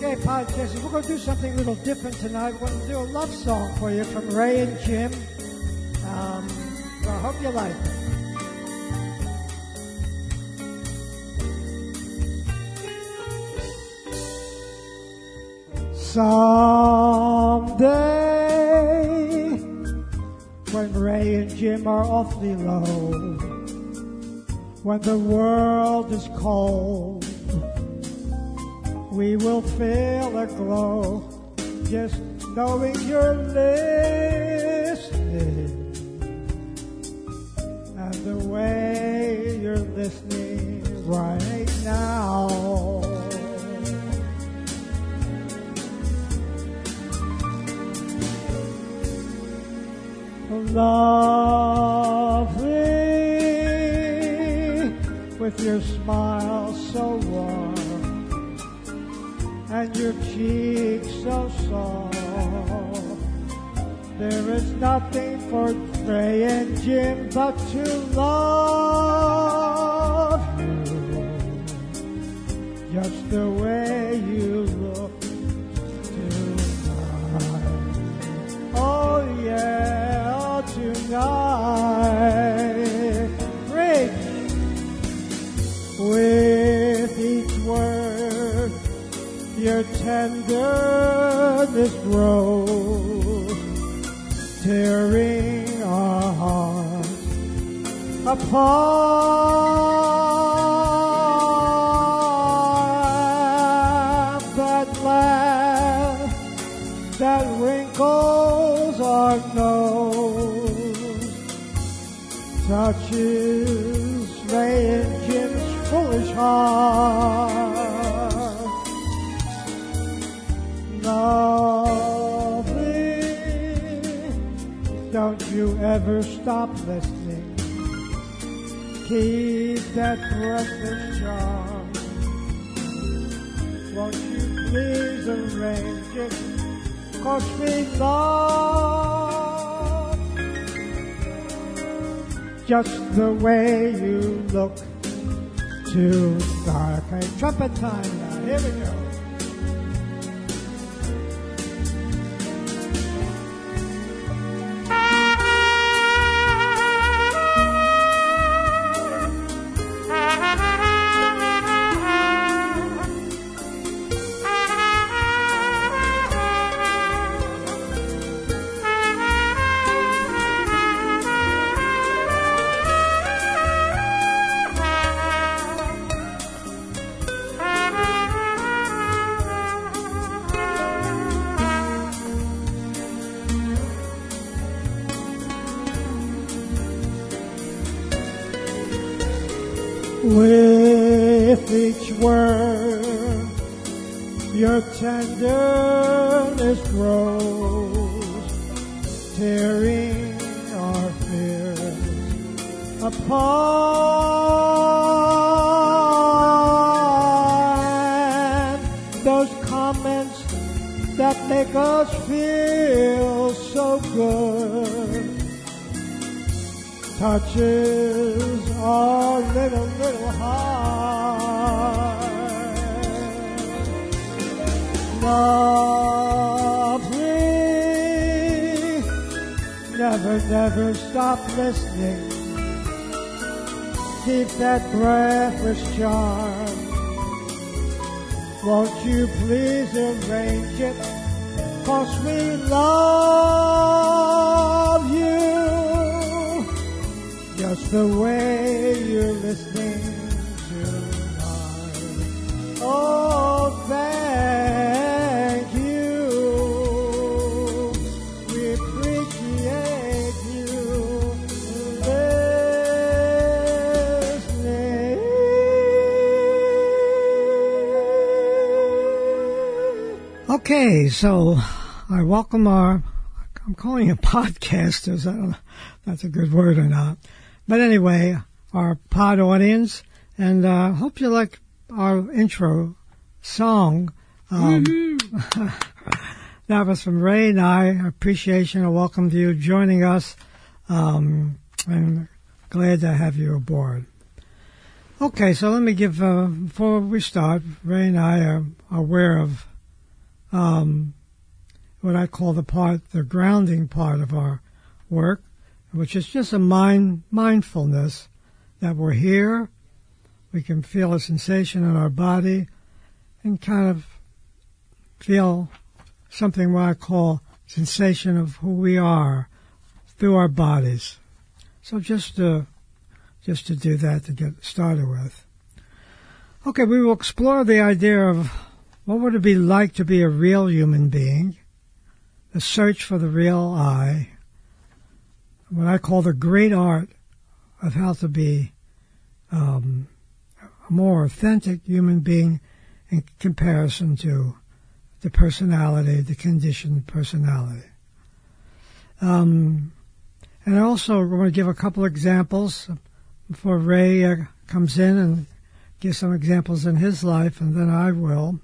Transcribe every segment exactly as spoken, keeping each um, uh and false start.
Okay, podcasters, we're going to do something a little different tonight. We're going to do a love song for you from Ray and Jim. Um, so I hope you like it. Someday, when Ray and Jim are awfully low, when the world is cold, we will feel a glow just knowing you're listening. And the way you're listening right now. Lovely, with your smile so warm and your cheeks so soft, there is nothing for Ray and Jim but to love you, just the way you look tonight. Oh yeah. Tonight, Ray, with each word your tenderness grows, tearing our hearts apart. That laugh that wrinkles our nose touches Ray and Jim's foolish heart. Lovely, don't you ever stop listening. Keep that breathless charm. Won't you please arrange it? 'Cause we love just the way you look too dark. Okay, trumpet time now. Here we go. With each word, your tenderness grows, tearing our fears apart. Those comments that make us feel so good touches our little, little heart. Lovely, never, never stop listening. Keep that breathless charm. Won't you please arrange it? 'Cause we love you. Just the way you're listening tonight. Oh, thank you. We appreciate you listening. Okay, so I welcome our, I'm calling it podcasters. I don't know if that's a good word or not. But anyway, our pod audience, and I uh, hope you like our intro song. Um, that was from Ray and I. Appreciation and welcome to you joining us. Um, I'm glad to have you aboard. Okay, so let me give, uh, before we start, Ray and I are aware of um, what I call the part, the grounding part of our work, which is just a mind mindfulness that we're here, we can feel a sensation in our body, and kind of feel something what I call sensation of who we are through our bodies. So just to, just to do that to get started with. Okay, we will explore the idea of what would it be like to be a real human being, the search for the real I, what I call the great art of how to be um, a more authentic human being in comparison to the personality, the conditioned personality. Um, and I also want to give a couple examples before Ray uh, comes in and give some examples in his life, and then I will.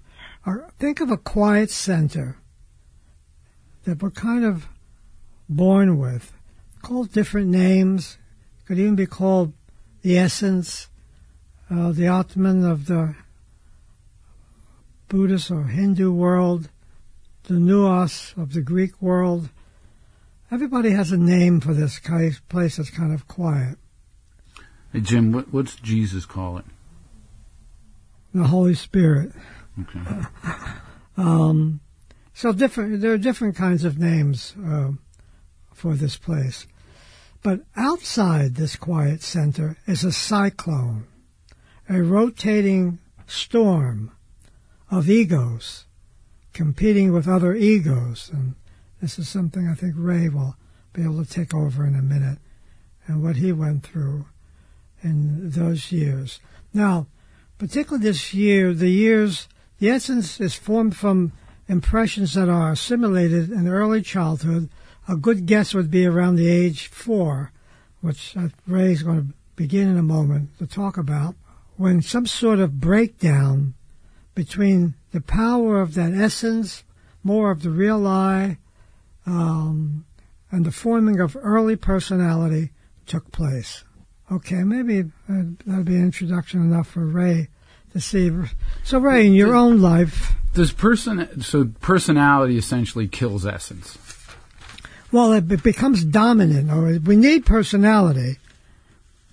Or think of a quiet center that we're kind of born with, called different names. It could even be called the essence, uh, the Atman of the Buddhist or Hindu world, the nous of the Greek world. Everybody has a name for this place that's kind of quiet. Hey, Jim, what, what's Jesus call it? The Holy Spirit. Okay. um, so different. There are different kinds of names uh, for this place. But outside this quiet center is a cyclone, a rotating storm of egos competing with other egos. And this is something I think Ray will be able to take over in a minute, and what he went through in those years. Now, particularly this year, the years, the essence is formed from impressions that are assimilated in early childhood. A good guess would be around the age four, which Ray's going to begin in a moment to talk about, when some sort of breakdown between the power of that essence, more of the real I, um, and the forming of early personality took place. Okay, maybe that'd be an introduction enough for Ray to see. So, Ray, in your does, own life, does person so personality essentially kills essence? Well, it becomes dominant. Or we need personality,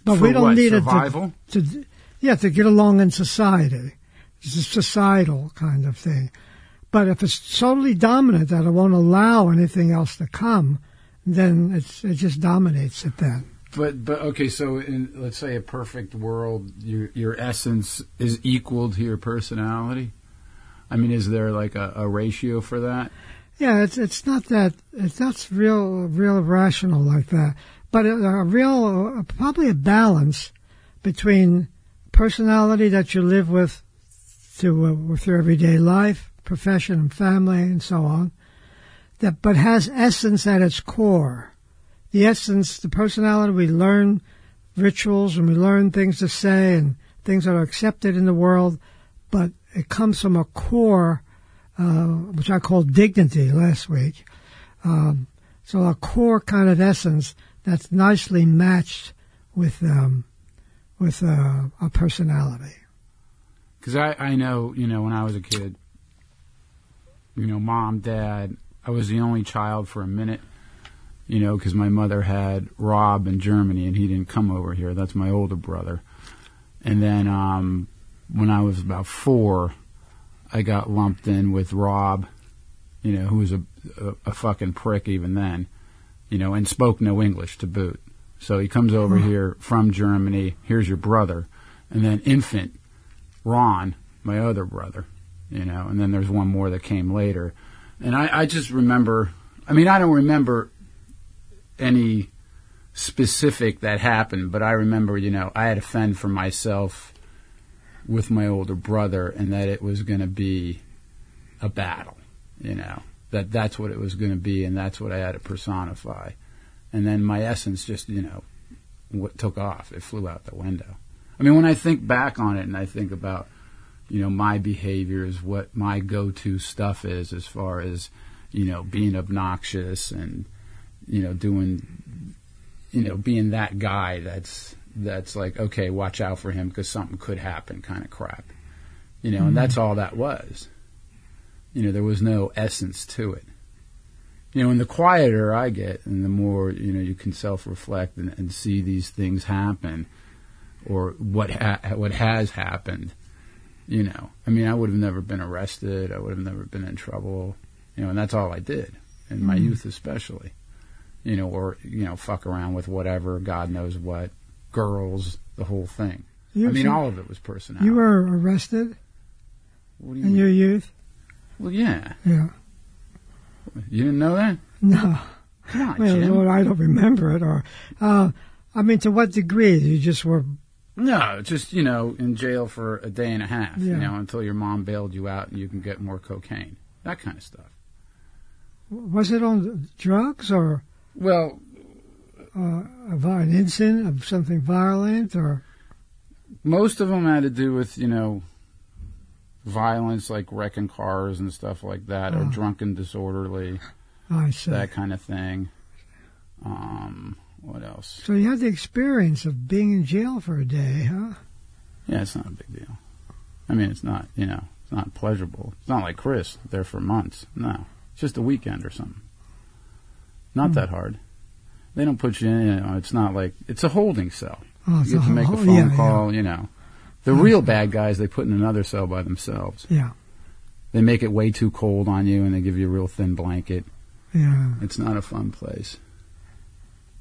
but for we don't what, need survival? it to, to yeah to get along in society. It's a societal kind of thing. But if it's totally dominant that it won't allow anything else to come, then it's, it just dominates it then. But but okay, so in, let's say, a perfect world, your your essence is equal to your personality. I mean, is there like a, a ratio for that? Yeah, it's it's not that it's not real real rational like that, but a, a real probably a balance between personality that you live with to uh, with your everyday life, profession, and family, and so on. That but has essence at its core. The essence, the personality, we learn rituals and we learn things to say and things that are accepted in the world, but it comes from a core, uh, which I called dignity last week. Um, so a core kind of essence that's nicely matched with um, with uh, our personality. Because I, I know, you know, when I was a kid, you know, mom, dad, I was the only child for a minute. You know, because my mother had Rob in Germany, and he didn't come over here. That's my older brother. And then um, when I was about four, I got lumped in with Rob, you know, who was a, a, a fucking prick even then, you know, and spoke no English to boot. So he comes over mm-hmm. here from Germany. Here's your brother. And then infant Ron, my other brother, you know, and then there's one more that came later. And I, I just remember, I mean, I don't remember any specific that happened, but I remember, you know, I had to fend for myself with my older brother, and that it was going to be a battle, you know, that that's what it was going to be, and that's what I had to personify. And then my essence just, you know, what took off. It flew out the window. I mean, when I think back on it and I think about, you know, my behaviors, what my go-to stuff is as far as, you know, being obnoxious and, you know, doing, you know, being that guy that's that's like, okay, watch out for him because something could happen kind of crap. You know, mm-hmm. and that's all that was. you know, there was no essence to it. You know, and the quieter I get, and the more, you know, you can self-reflect and, and see these things happen, or what ha- what has happened, you know. I mean, I would have never been arrested. I would have never been in trouble, you know, and that's all I did, in mm-hmm. my youth especially. You know, or, you know, fuck around with whatever, God knows what, girls, the whole thing. You I mean, all of it was personality. You were arrested what do you in mean? Your youth? Well, yeah. Yeah. You didn't know that? No. Not well, Jim. Lord, I don't remember it. Or, uh, I mean, to what degree? You just were... No, just, you know, in jail for a day and a half, yeah. you know, until your mom bailed you out and you can get more cocaine. That kind of stuff. Was it on drugs or... Well... Uh, an incident of something violent or... Most of them had to do with, you know... violence, like wrecking cars and stuff like that, oh. or drunken disorderly, I see. That kind of thing. Um, what else? So you had the experience of being in jail for a day, huh? Yeah, it's not a big deal. I mean, it's not, you know, it's not pleasurable. It's not like Chris, there for months. No, it's just a weekend or something. Not mm. that hard. They don't put you in, you know, it's not like, it's a holding cell. Oh, you have to make a phone oh, yeah, call, yeah. you know. The real bad guys, they put in another cell by themselves. Yeah. They make it way too cold on you, and they give you a real thin blanket. Yeah. It's not a fun place.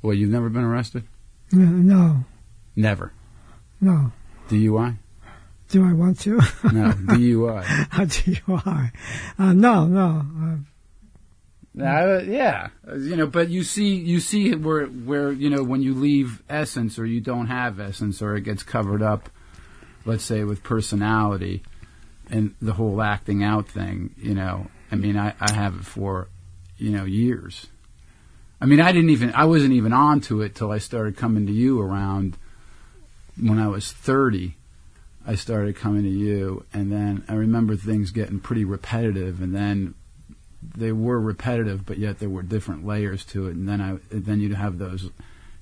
Well, you've never been arrested? No. Never? No. D U I? Do I want to? No, D U I. D U I. Uh, no, no. Uh, uh, yeah. You know, but you see, you see where, where, you know, when you leave essence, or you don't have essence, or it gets covered up, let's say, with personality and the whole acting out thing, you know, I mean, I, I have it for, you know, years. I mean, I didn't even, I wasn't even on to it till I started coming to you around when I was thirty. I started coming to you, and then I remember things getting pretty repetitive, and then they were repetitive, but yet there were different layers to it. And then I, then you'd have those,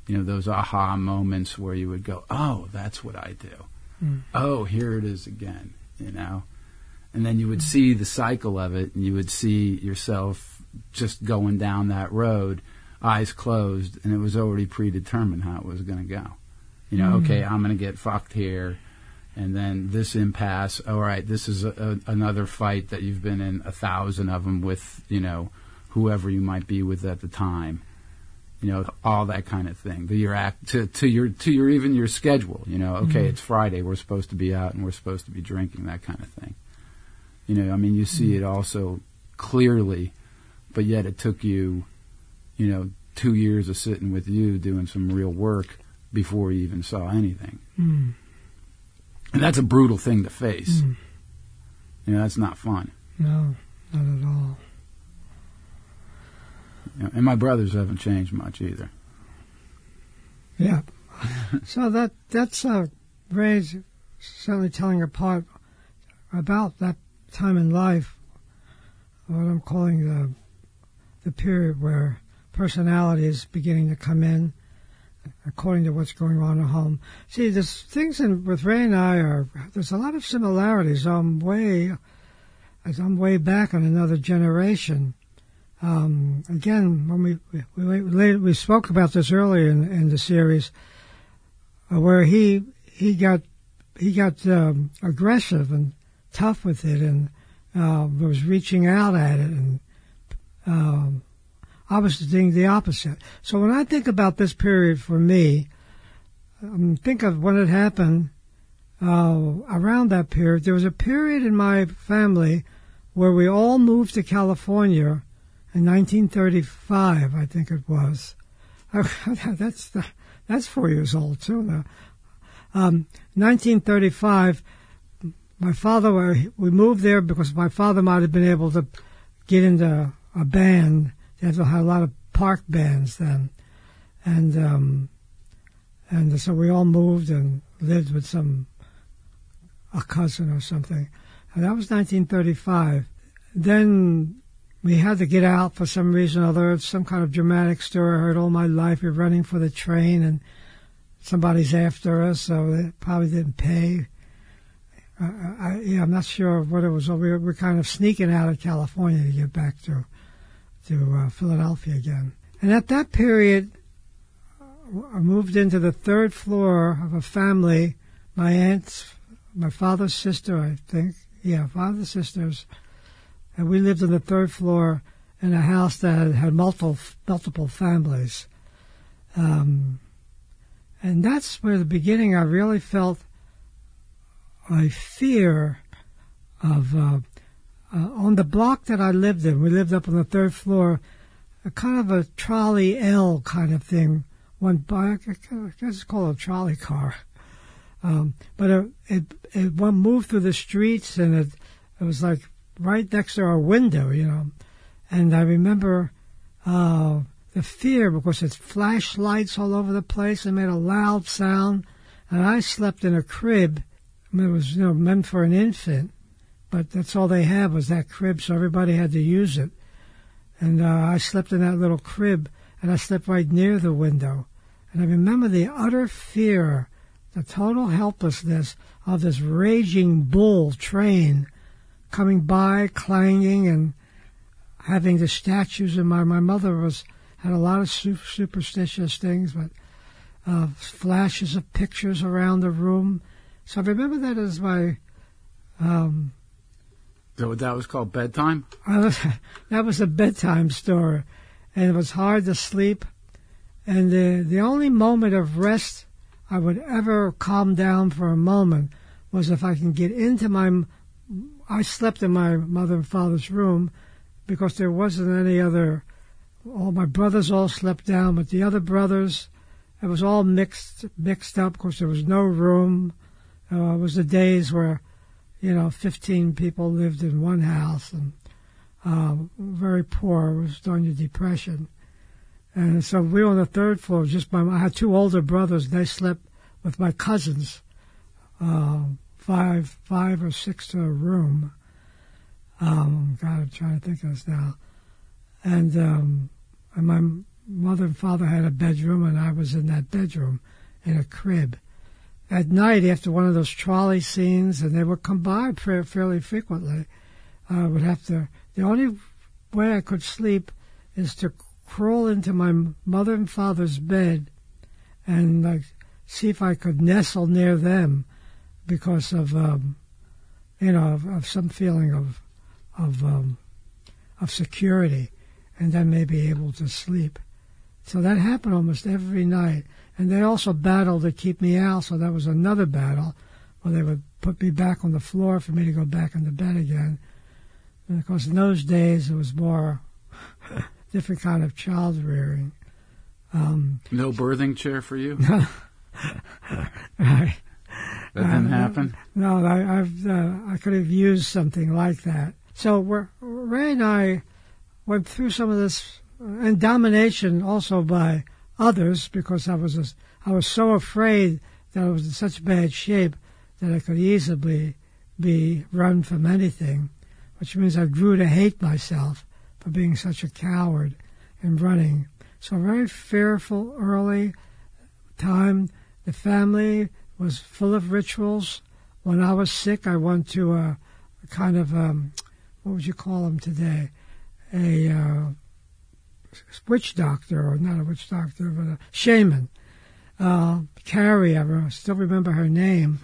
you know, those aha moments where you would go, oh, that's what I do. Mm. Oh, here it is again, you know. And then you would see the cycle of it, and you would see yourself just going down that road, eyes closed, and it was already predetermined how it was going to go. You know, mm. okay, I'm going to get fucked here, and then this impasse. All right, this is a, a, another fight that you've been in, a thousand of them with, you know, whoever you might be with at the time. You know, all that kind of thing. To your act, to, to your, to your even your schedule. You know, okay, mm-hmm. it's Friday. We're supposed to be out and we're supposed to be drinking. That kind of thing. You know, I mean, you see it also clearly, but yet it took you, you know, two years of sitting with you doing some real work before you even saw anything. Mm. And that's a brutal thing to face. Mm. You know, that's not fun. No, not at all. And my brothers haven't changed much either. Yeah. So that that's uh, Ray's certainly telling a part about that time in life, what I'm calling the the period where personality is beginning to come in, according to what's going on at home. See, there's things in, with Ray and I are there's a lot of similarities. I'm way I'm way back on another generation. Um, again, when we we, we we spoke about this earlier in, in the series, uh, where he he got he got um, aggressive and tough with it, and uh, was reaching out at it, and um, I was doing the opposite. So when I think about this period for me, um, think of when it happened uh, around that period. There was a period in my family where we all moved to California. In nineteen thirty-five, I think it was. that's the, that's four years old, too. Now. Um, nineteen thirty-five, my father, we moved there because my father might have been able to get into a band. They had a lot of park bands then. And um, and so we all moved and lived with some a cousin or something. And that was nineteen thirty-five. Then... we had to get out for some reason or other, some kind of dramatic story I heard all my life. We're running for the train and somebody's after us, so they probably didn't pay. uh, I, yeah, I'm not sure what it was. We were kind of sneaking out of California to get back to to uh, Philadelphia again. And at that period, I moved into the third floor of a family. My aunt's, my father's sister, I think. Yeah, father's sisters. And we lived on the third floor in a house that had multiple multiple families. Um, and that's where the beginning I really felt my fear of... Uh, uh, on the block that I lived in, we lived up on the third floor, a kind of a trolley L kind of thing went by. I guess it's called a trolley car. Um, but it, it, it one moved through the streets, and it, it was like right next to our window, you know. And I remember... Uh, The fear, because it's flashlights all over the place, and made a loud sound. And I slept in a crib. I mean, it was, you know, meant for an infant, but that's all they had was that crib, so everybody had to use it. And uh, I slept in that little crib, and I slept right near the window. And I remember the utter fear, the total helplessness of this raging bull train coming by, clanging, and having the statues in my my mother was. Had a lot of superstitious things, but uh, flashes of pictures around the room. So I remember that as my... Um, so that was called bedtime? I was, that was a bedtime story, and it was hard to sleep. And the, the only moment of rest I would ever calm down for a moment was if I can get into my... I slept in my mother and father's room because there wasn't any other... All my brothers all slept down, but the other brothers, it was all mixed mixed up because there was no room. Uh, it was the days where, you know, fifteen people lived in one house and uh, very poor. It was during the Depression. And so we were on the third floor. Just my, I had two older brothers. They slept with my cousins, uh, five five or six to a room. Um, God, I'm trying to think of this now. And, um, and my mother and father had a bedroom, and I was in that bedroom in a crib. At night, after one of those trolley scenes, and they would come by fairly frequently, I would have to... The only way I could sleep is to crawl into my mother and father's bed and like see if I could nestle near them because of, um, you know, of, of some feeling of of um, of security. And then may be able to sleep. So that happened almost every night. And they also battled to keep me out, so that was another battle, where they would put me back on the floor for me to go back into bed again. And, of course, in those days, it was more different kind of child rearing. Um, no birthing chair for you? No. Right. That didn't uh, happen? No, I, I've, uh, I could have used something like that. So we're, Ray and I... went through some of this, and domination also by others, because I was just, I was so afraid that I was in such bad shape that I could easily be run from anything, which means I grew to hate myself for being such a coward and running. So a very fearful early time. The family was full of rituals. When I was sick, I went to a, a kind of, um, what would you call them today? a uh, witch doctor, or not a witch doctor, but a shaman, uh, Carrie, I still remember her name.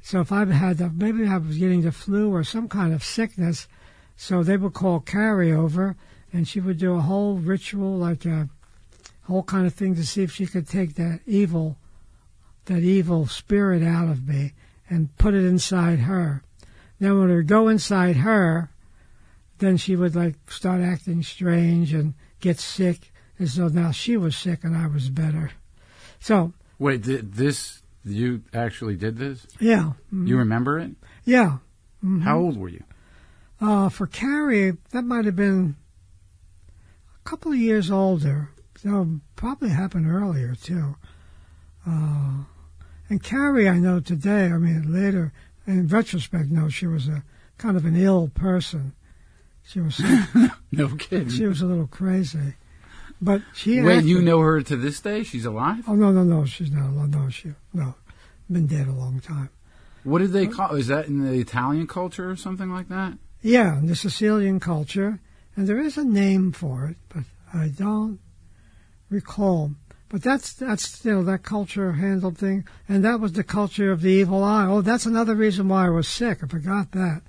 So if I had, the, maybe I was getting the flu or some kind of sickness, so they would call Carrie over, and she would do a whole ritual, like a whole kind of thing to see if she could take that evil, that evil spirit out of me and put it inside her. Then when it would go inside her, then she would like start acting strange and get sick, as though now she was sick and I was better. So wait, did this you actually did this? Yeah. Mm-hmm. You remember it? Yeah. Mm-hmm. How old were you? Uh, for Carrie, that might have been a couple of years older. So probably happened earlier too. Uh, and Carrie, I know today. I mean, later in retrospect, no, she was a kind of an ill person. She was no kidding. She was a little crazy, but she. Wait, you know her to this day? She's alive? Oh no, no, no, she's not alive. No, she no, been dead a long time. What did they call? Is that in the Italian culture or something like that? Yeah, in the Sicilian culture. And there is a name for it, but I don't recall. But that's, that's you know, that culture handled thing. And that was the culture of the evil eye. Oh, that's another reason why I was sick. I forgot that.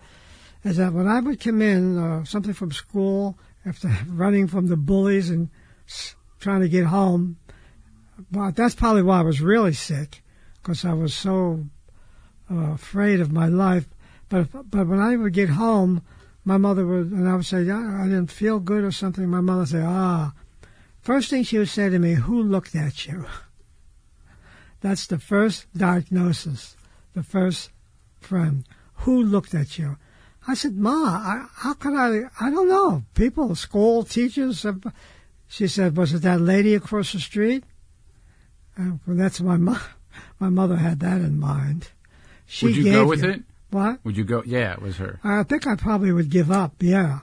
Is that when I would come in, uh, something from school, after running from the bullies and trying to get home, but that's probably why I was really sick, because I was so uh, afraid of my life. But but when I would get home, my mother would, and I would say, I didn't feel good or something. My mother would say, ah. First thing she would say to me, who looked at you? That's the first diagnosis, the first friend. Who looked at you? I said, Ma, I, how could I, I don't know. People, school, teachers. She said, was it that lady across the street? And that's my mom. My mother had that in mind. She would you gave go with you, it? What? Would you go? Yeah, it was her. I think I probably would give up, yeah.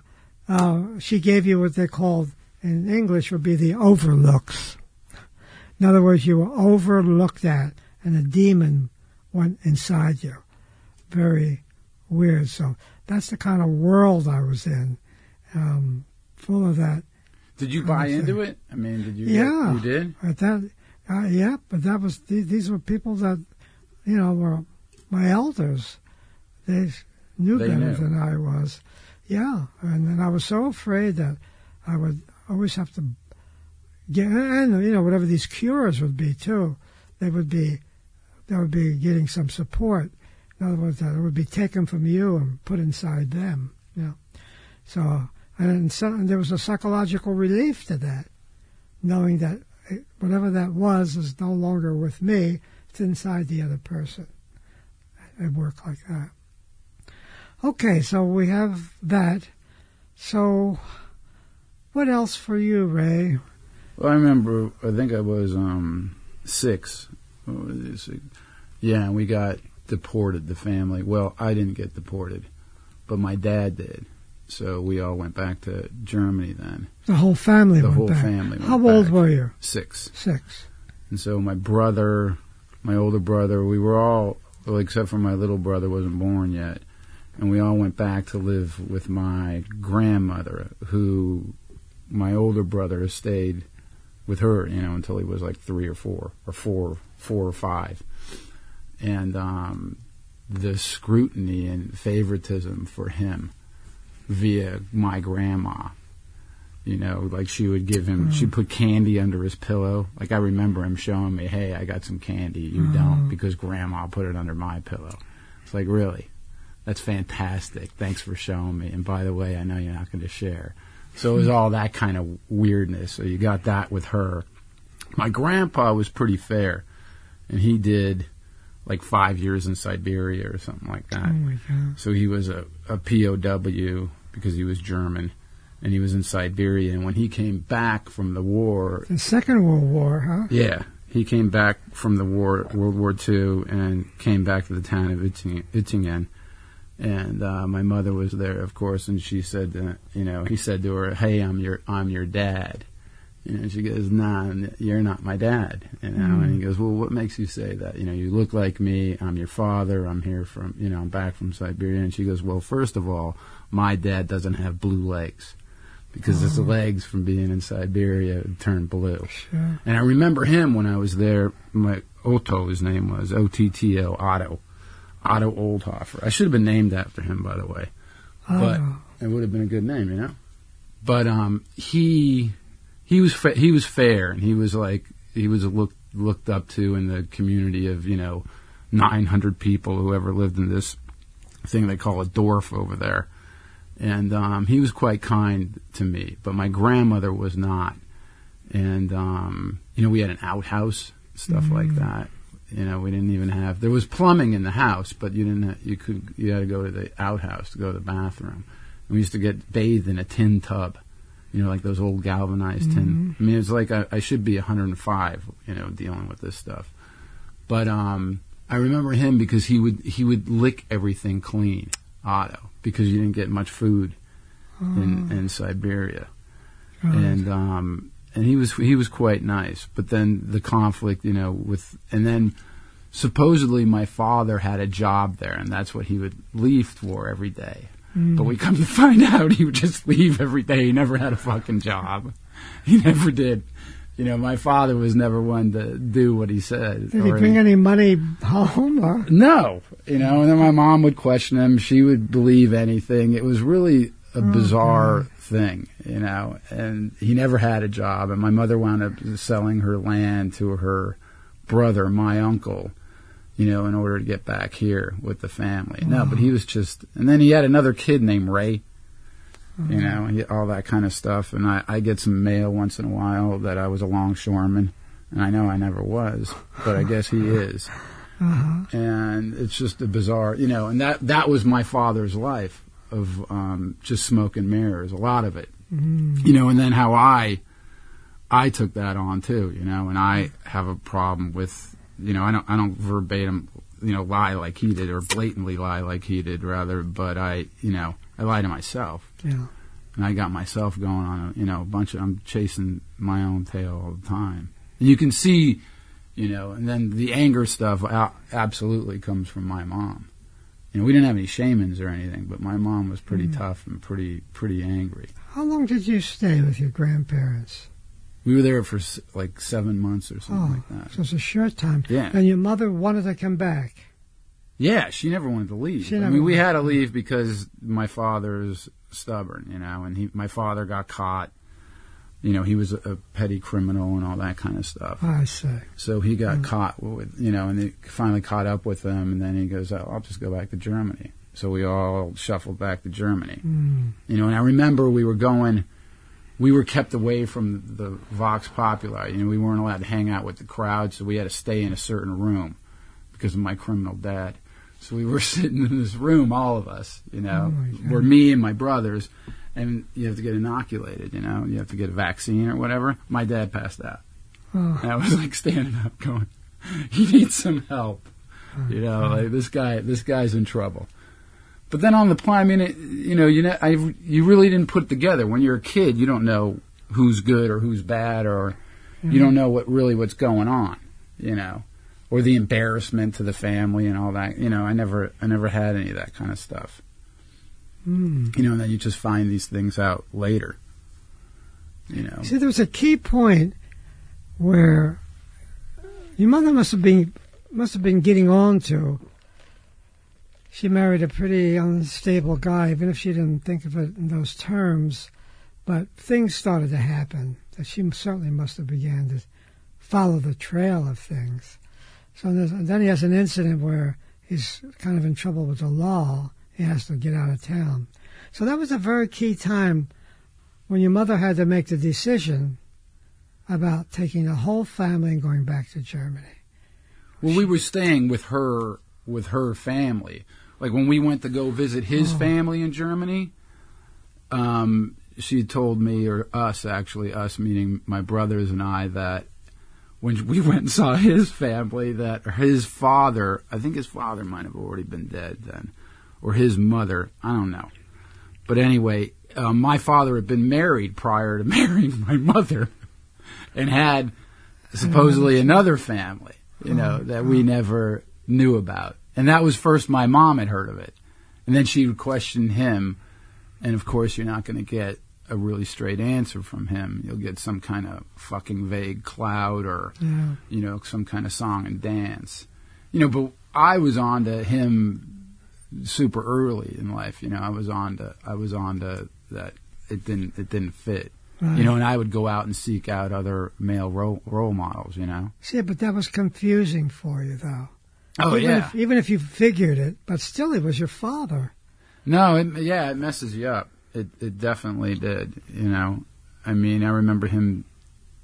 Uh, she gave you what they called, in English, would be the overlooks. In other words, you were overlooked at, and a demon went inside you. Very weird. So that's the kind of world I was in, um, full of that. Did you buy into it? I mean, did you? Yeah. You did? At that, uh, yeah, but that was, th- these were people that, you know, were my elders. They knew they better knew. than I was. Yeah, and then I was so afraid that I would always have to get, and, you know, whatever these cures would be, too, they would be, they would be getting some support. In other words, that it would be taken from you and put inside them, you know. So, and, so, and there was a psychological relief to that, knowing that it, whatever that was is no longer with me, it's inside the other person. It worked like that. Okay, so we have that. So, what else for you, Ray? Well, I remember, I think I was um, six. What was it, six? Yeah, and we got deported, the family. Well, I didn't get deported, but my dad did. So we all went back to Germany then. The whole family the went whole back. Family went How back. Old were you? Six. Six. And so my brother, my older brother, we were all, well, except for my little brother wasn't born yet, and we all went back to live with my grandmother, who my older brother stayed with her, you know, until he was like three or four, or four, four or five. And um, the scrutiny and favoritism for him via my grandma, you know, like she would give him, mm. she'd put candy under his pillow. Like I remember him showing me, hey, I got some candy, you mm. don't, because grandma put it under my pillow. It's like, really? That's fantastic. Thanks for showing me. And by the way, I know you're not going to share. So it was all that kind of weirdness. So you got that with her. My grandpa was pretty fair, and he did like five years in Siberia or something like that. Oh my God. So he was a, a P O W because he was German, and he was in Siberia. And when he came back from the war... The Second World War, huh? Yeah. He came back from the war, World War Two, and came back to the town of Uttingen. And uh, my mother was there, of course, and she said, uh, you know, he said to her, "Hey, I'm your, I'm your dad," you know. And she goes, "Nah, you're not my dad," you know. Mm-hmm. And he goes, "Well, what makes you say that? You know, you look like me. I'm your father. I'm here from, you know, I'm back from Siberia." And she goes, "Well, first of all, my dad doesn't have blue legs because oh. his legs from being in Siberia turned blue." Sure. And I remember him when I was there. My Otto, his name was O T T O Otto. Otto Oldhoffer. I should have been named after him, by the way. But oh. it would have been a good name, you know. But um, he he was fa- he was fair, and he was like he was looked looked up to in the community of, you know, nine hundred people who ever lived in this thing they call a Dorf over there. And um, he was quite kind to me, but my grandmother was not. And um, you know, we had an outhouse, stuff mm-hmm. like that. You know, we didn't even have. There was plumbing in the house, but you didn't. Have, you could. You had to go to the outhouse to go to the bathroom. And we used to get bathed in a tin tub, you know, like those old galvanized mm-hmm. tin. I mean, it's like I, I should be one hundred five, you know, dealing with this stuff. But um, I remember him because he would he would lick everything clean, Otto, because you didn't get much food oh. in, in Siberia, God. and. um And he was he was quite nice, but then the conflict, you know, with and then supposedly my father had a job there, and that's what he would leave for every day. Mm. But we come to find out he would just leave every day. He never had a fucking job. He never did. You know, my father was never one to do what he said. Did he bring any, any money home? Or? No. You know, and then my mom would question him. She would believe anything. It was really a oh, bizarre God. thing, you know. And he never had a job. And my mother wound up selling her land to her brother, my uncle, you know, in order to get back here with the family. Oh. No, but he was just... And then he had another kid named Ray. You know, he, all that kind of stuff. And I, I get some mail once in a while that I was a longshoreman. And I know I never was, but I guess he is. Uh-huh. And it's just a bizarre, you know, and that, that was my father's life of um, just smoke and mirrors, a lot of it. Mm. You know, and then how I I took that on, too, you know, and I have a problem with, you know, I don't I don't verbatim, you know, lie like he did or blatantly lie like he did, rather, but I, you know, I lie to myself. Yeah. And I got myself going on, a, you know, a bunch of, I'm chasing my own tail all the time. And you can see, you know, and then the anger stuff absolutely comes from my mom. You know, we didn't have any shamans or anything, but my mom was pretty mm. tough and pretty, pretty angry. How long did you stay with your grandparents? We were there for like seven months or something oh, like that. So it's a short time. Yeah. And your mother wanted to come back. Yeah, she never wanted to leave. I mean, we had to leave because my father's stubborn, you know, and he, my father got caught. You know, he was a, a petty criminal and all that kind of stuff. I see. So he got mm. caught, with, you know, and they finally caught up with him, and then he goes, oh, I'll just go back to Germany. So we all shuffled back to Germany. Mm. You know, and I remember we were going, we were kept away from the Vox Populi. You know, we weren't allowed to hang out with the crowd, so we had to stay in a certain room because of my criminal dad. So we were sitting in this room, all of us, you know, oh were me and my brothers, and you have to get inoculated, you know, you have to get a vaccine or whatever. My dad passed out. Oh. And I was like standing up going, he needs some help. Oh, you know, God. like this guy, this guy's in trouble. But then on the plane, I mean, it, you know, you know, I, you really didn't put it together. When you're a kid, you don't know who's good or who's bad, or mm-hmm. you don't know what really what's going on, you know. Or the embarrassment to the family and all that. You know, I never I never had any of that kind of stuff. Mm. You know, and then you just find these things out later. You know. See, there was a key point where your mother must have been must have been getting on to. She married a pretty unstable guy, even if she didn't think of it in those terms. But things started to happen that she certainly must have began to follow the trail of things. So then he has an incident where he's kind of in trouble with the law. He has to get out of town. So that was a very key time when your mother had to make the decision about taking the whole family and going back to Germany. Well, she, we were staying with her with her family. Like when we went to go visit his oh. family in Germany, um, she told me, or us actually, us meaning my brothers and I, that when we went and saw his family, that or his father, I think his father might have already been dead then, or his mother, I don't know. But anyway, uh, my father had been married prior to marrying my mother and had supposedly another family, you know, that we never knew about. And that was first my mom had heard of it. And then she would question him, and of course you're not going to get a really straight answer from him. You'll get some kind of fucking vague cloud or, yeah. you know, some kind of song and dance. You know, but I was on to him super early in life. You know, I was on to, I was on to that it didn't, it didn't fit. Right. You know, and I would go out and seek out other male role, role models, you know. See, but that was confusing for you, though. Oh, even yeah. If, even if you figured it, but still it was your father. No, it, yeah, it messes you up. It, it definitely did, you know. I mean, I remember him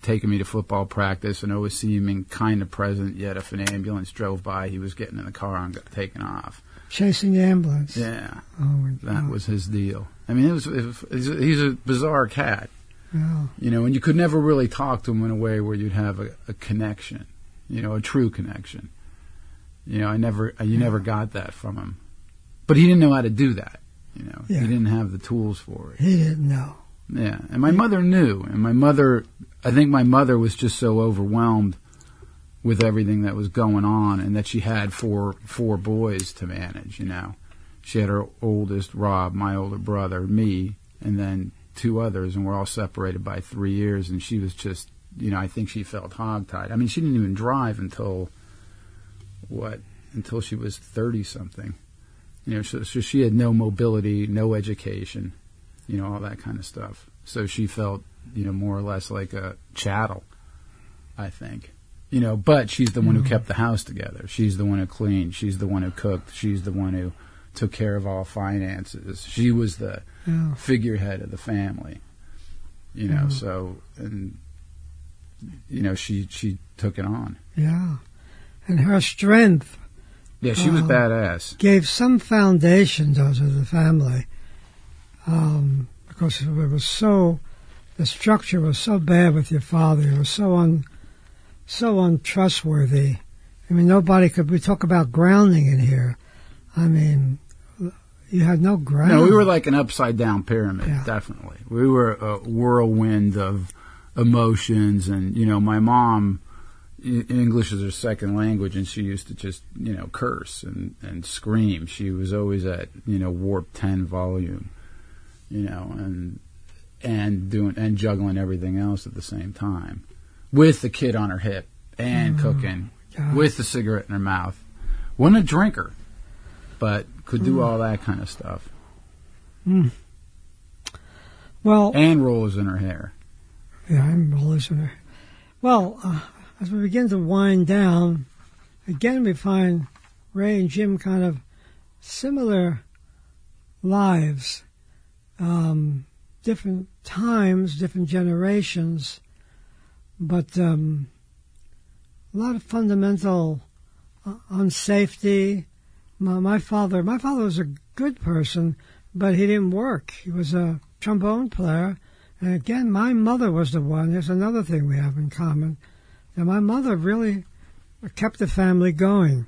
taking me to football practice and always seeming kind of present, yet if an ambulance drove by, he was getting in the car and got taken off. Chasing the ambulance. Yeah. Oh, that was his deal. I mean, it was, it was, he's a bizarre cat. Yeah. You know, and you could never really talk to him in a way where you'd have a, a connection, you know, a true connection. You know, I never, you yeah. never got that from him. But he didn't know how to do that. You know, yeah. he didn't have the tools for it. He didn't know. Yeah, and my yeah. mother knew. And my mother, I think my mother was just so overwhelmed with everything that was going on, and that she had four four boys to manage, you know. She had her oldest, Rob, my older brother, me, and then two others, and we're all separated by three years, and she was just, you know, I think she felt hogtied. I mean, she didn't even drive until, what, until she was thirty-something. You know, so, so she had no mobility, no education, you know, all that kind of stuff. So she felt, you know, more or less like a chattel, I think. You know, but she's the mm-hmm. one who kept the house together. She's the one who cleaned. She's the one who cooked. She's the one who took care of all finances. She was the yeah. figurehead of the family, you know, yeah. so, and, you know, she, she took it on. Yeah. And her strength. Yeah, she was um, badass. Gave some foundation to the family, um, because it was so, the structure was so bad with your father. It was so un, so untrustworthy. I mean, nobody could. We talk about grounding in here. I mean, you had no ground. No, we were like an upside down pyramid. Yeah. Definitely, we were a whirlwind of emotions, and you know, my mom. English is her second language, and she used to just, you know, curse and, and scream. She was always at, you know, warp ten volume, you know, and and doing and juggling everything else at the same time, with the kid on her hip and oh, cooking, God. With the cigarette in her mouth. Wasn't a drinker, but could do mm. all that kind of stuff. Mm. Well, and rollers in her hair. Yeah, and rollers in her. Well. Uh, As we begin to wind down, again we find Ray and Jim kind of similar lives, um, different times, different generations, but um, a lot of fundamental uh, unsafety. My, my father, my father was a good person, but he didn't work. He was a trombone player, and again, my mother was the one. There's another thing we have in common. Now, my mother really kept the family going.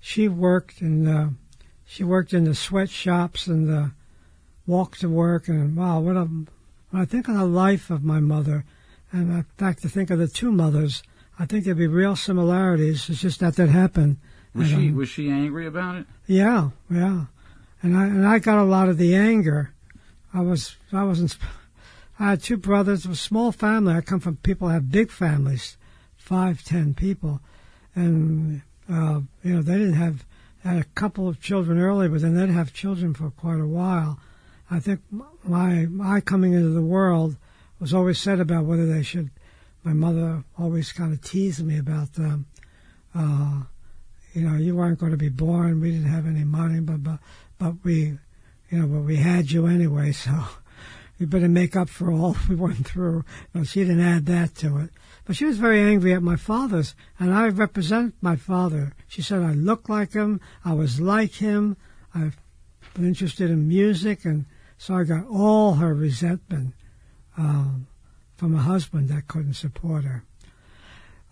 She worked in the, she worked in the sweatshops and the walk to work. And, wow, what a, when I think of the life of my mother, and in fact, to think of the two mothers, I think there'd be real similarities. It's just that that happened. Was and, she um, was she angry about it? Yeah, yeah. And I and I got a lot of the anger. I was, I wasn't, I had two brothers. It was a small family. I come from people who have big families. Five, ten people, and uh, you know, they didn't have had a couple of children early, but then they'd have children for quite a while. I think my my coming into the world was always said about whether they should. My mother always kind of teased me about, um, uh, you know, you weren't going to be born. We didn't have any money, but but but we, you know, but we had you anyway, so you better make up for all we went through. You know, she didn't add that to it. But she was very angry at my father's, and I represent my father. She said I looked like him, I was like him, I've been interested in music, and so I got all her resentment um, from a husband that couldn't support her.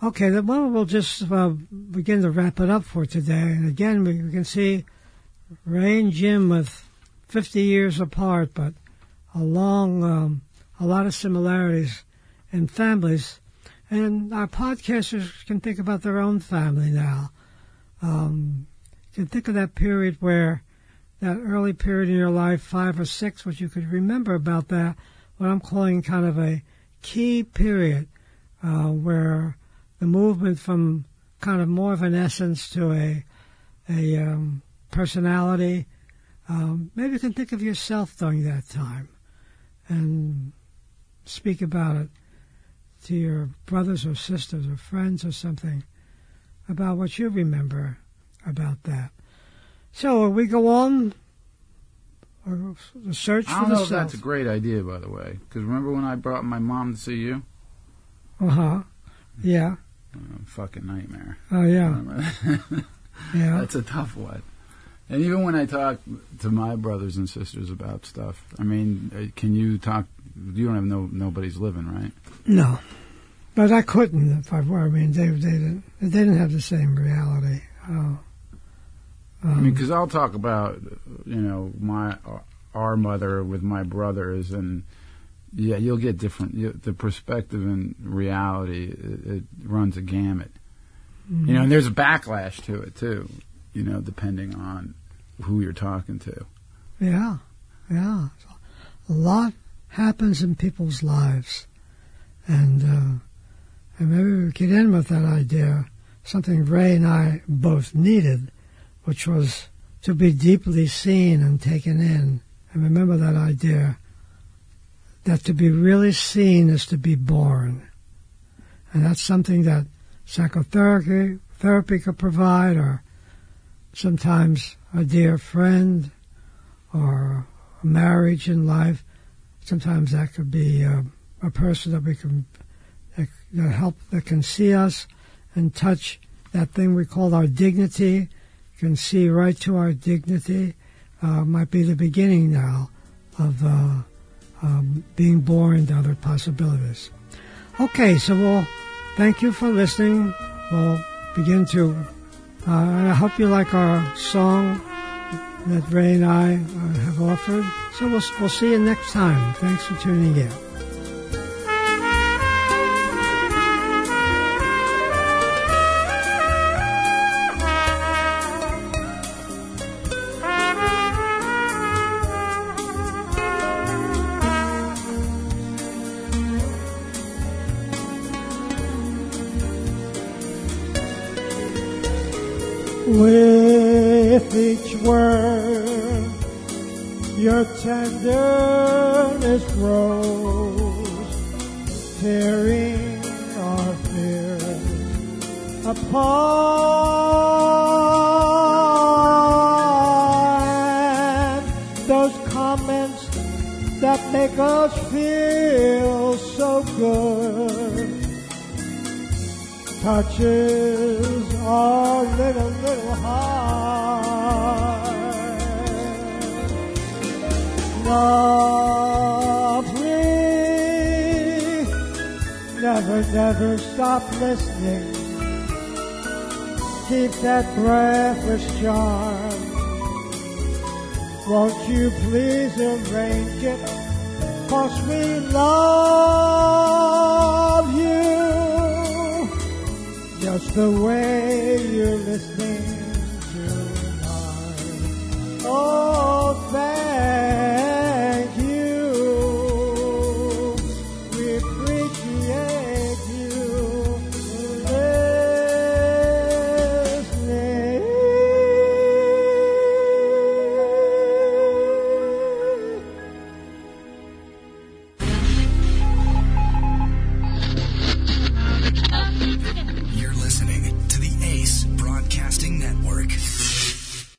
Okay, then we'll just uh, begin to wrap it up for today. And again, we, we can see Ray and Jim with fifty years apart, but a long, um, a lot of similarities in families. And our podcasters can think about their own family now. Um, you can think of that period where, that early period in your life, five or six, what you could remember about that, what I'm calling kind of a key period, uh, where the movement from kind of more of an essence to a a um, personality. Um, maybe you can think of yourself during that time and speak about it to your brothers or sisters or friends or something about what you remember about that. So we go on or search for the I don't know if that's a great idea, by the way, because remember when I brought my mom to see you? Uh-huh. Yeah. Oh, fucking nightmare. Oh, yeah. That? Yeah. That's a tough one. And even when I talk to my brothers and sisters about stuff, I mean, can you talk? You don't have no nobody's living, right? No, but I couldn't if I were. I mean, they, they didn't. They didn't have the same reality. Oh. Um, I mean, because I'll talk about, you know, my our mother with my brothers, and yeah, you'll get different. You, the perspective and reality it, it runs a gamut. Mm-hmm. You know, and there's a backlash to it, too, you know, depending on who you're talking to. Yeah, yeah. A lot happens in people's lives. And, uh, and maybe we could end with that idea, something Ray and I both needed, which was to be deeply seen and taken in. And remember that idea that to be really seen is to be born. And that's something that psychotherapy therapy could provide, or sometimes a dear friend, or a marriage in life. Sometimes that could be a, a person that we can that, that help, that can see us and touch that thing we call our dignity, can see right to our dignity. Uh, might be the beginning now of uh, um, being born to other possibilities. Okay, so we'll thank you for listening. We'll begin to. Uh, I hope you like our song that Ray and I uh, have offered. So we'll, we'll see you next time. Thanks for tuning in. With each word, your tenderness grows, tearing our fears apart. Those comments that make us feel so good touches our little, little heart. Lovely, never, never stop listening. Keep that breathless charm. Won't you please arrange it? 'Cause we love you. Just the way you're listening to mine. Oh, thanks.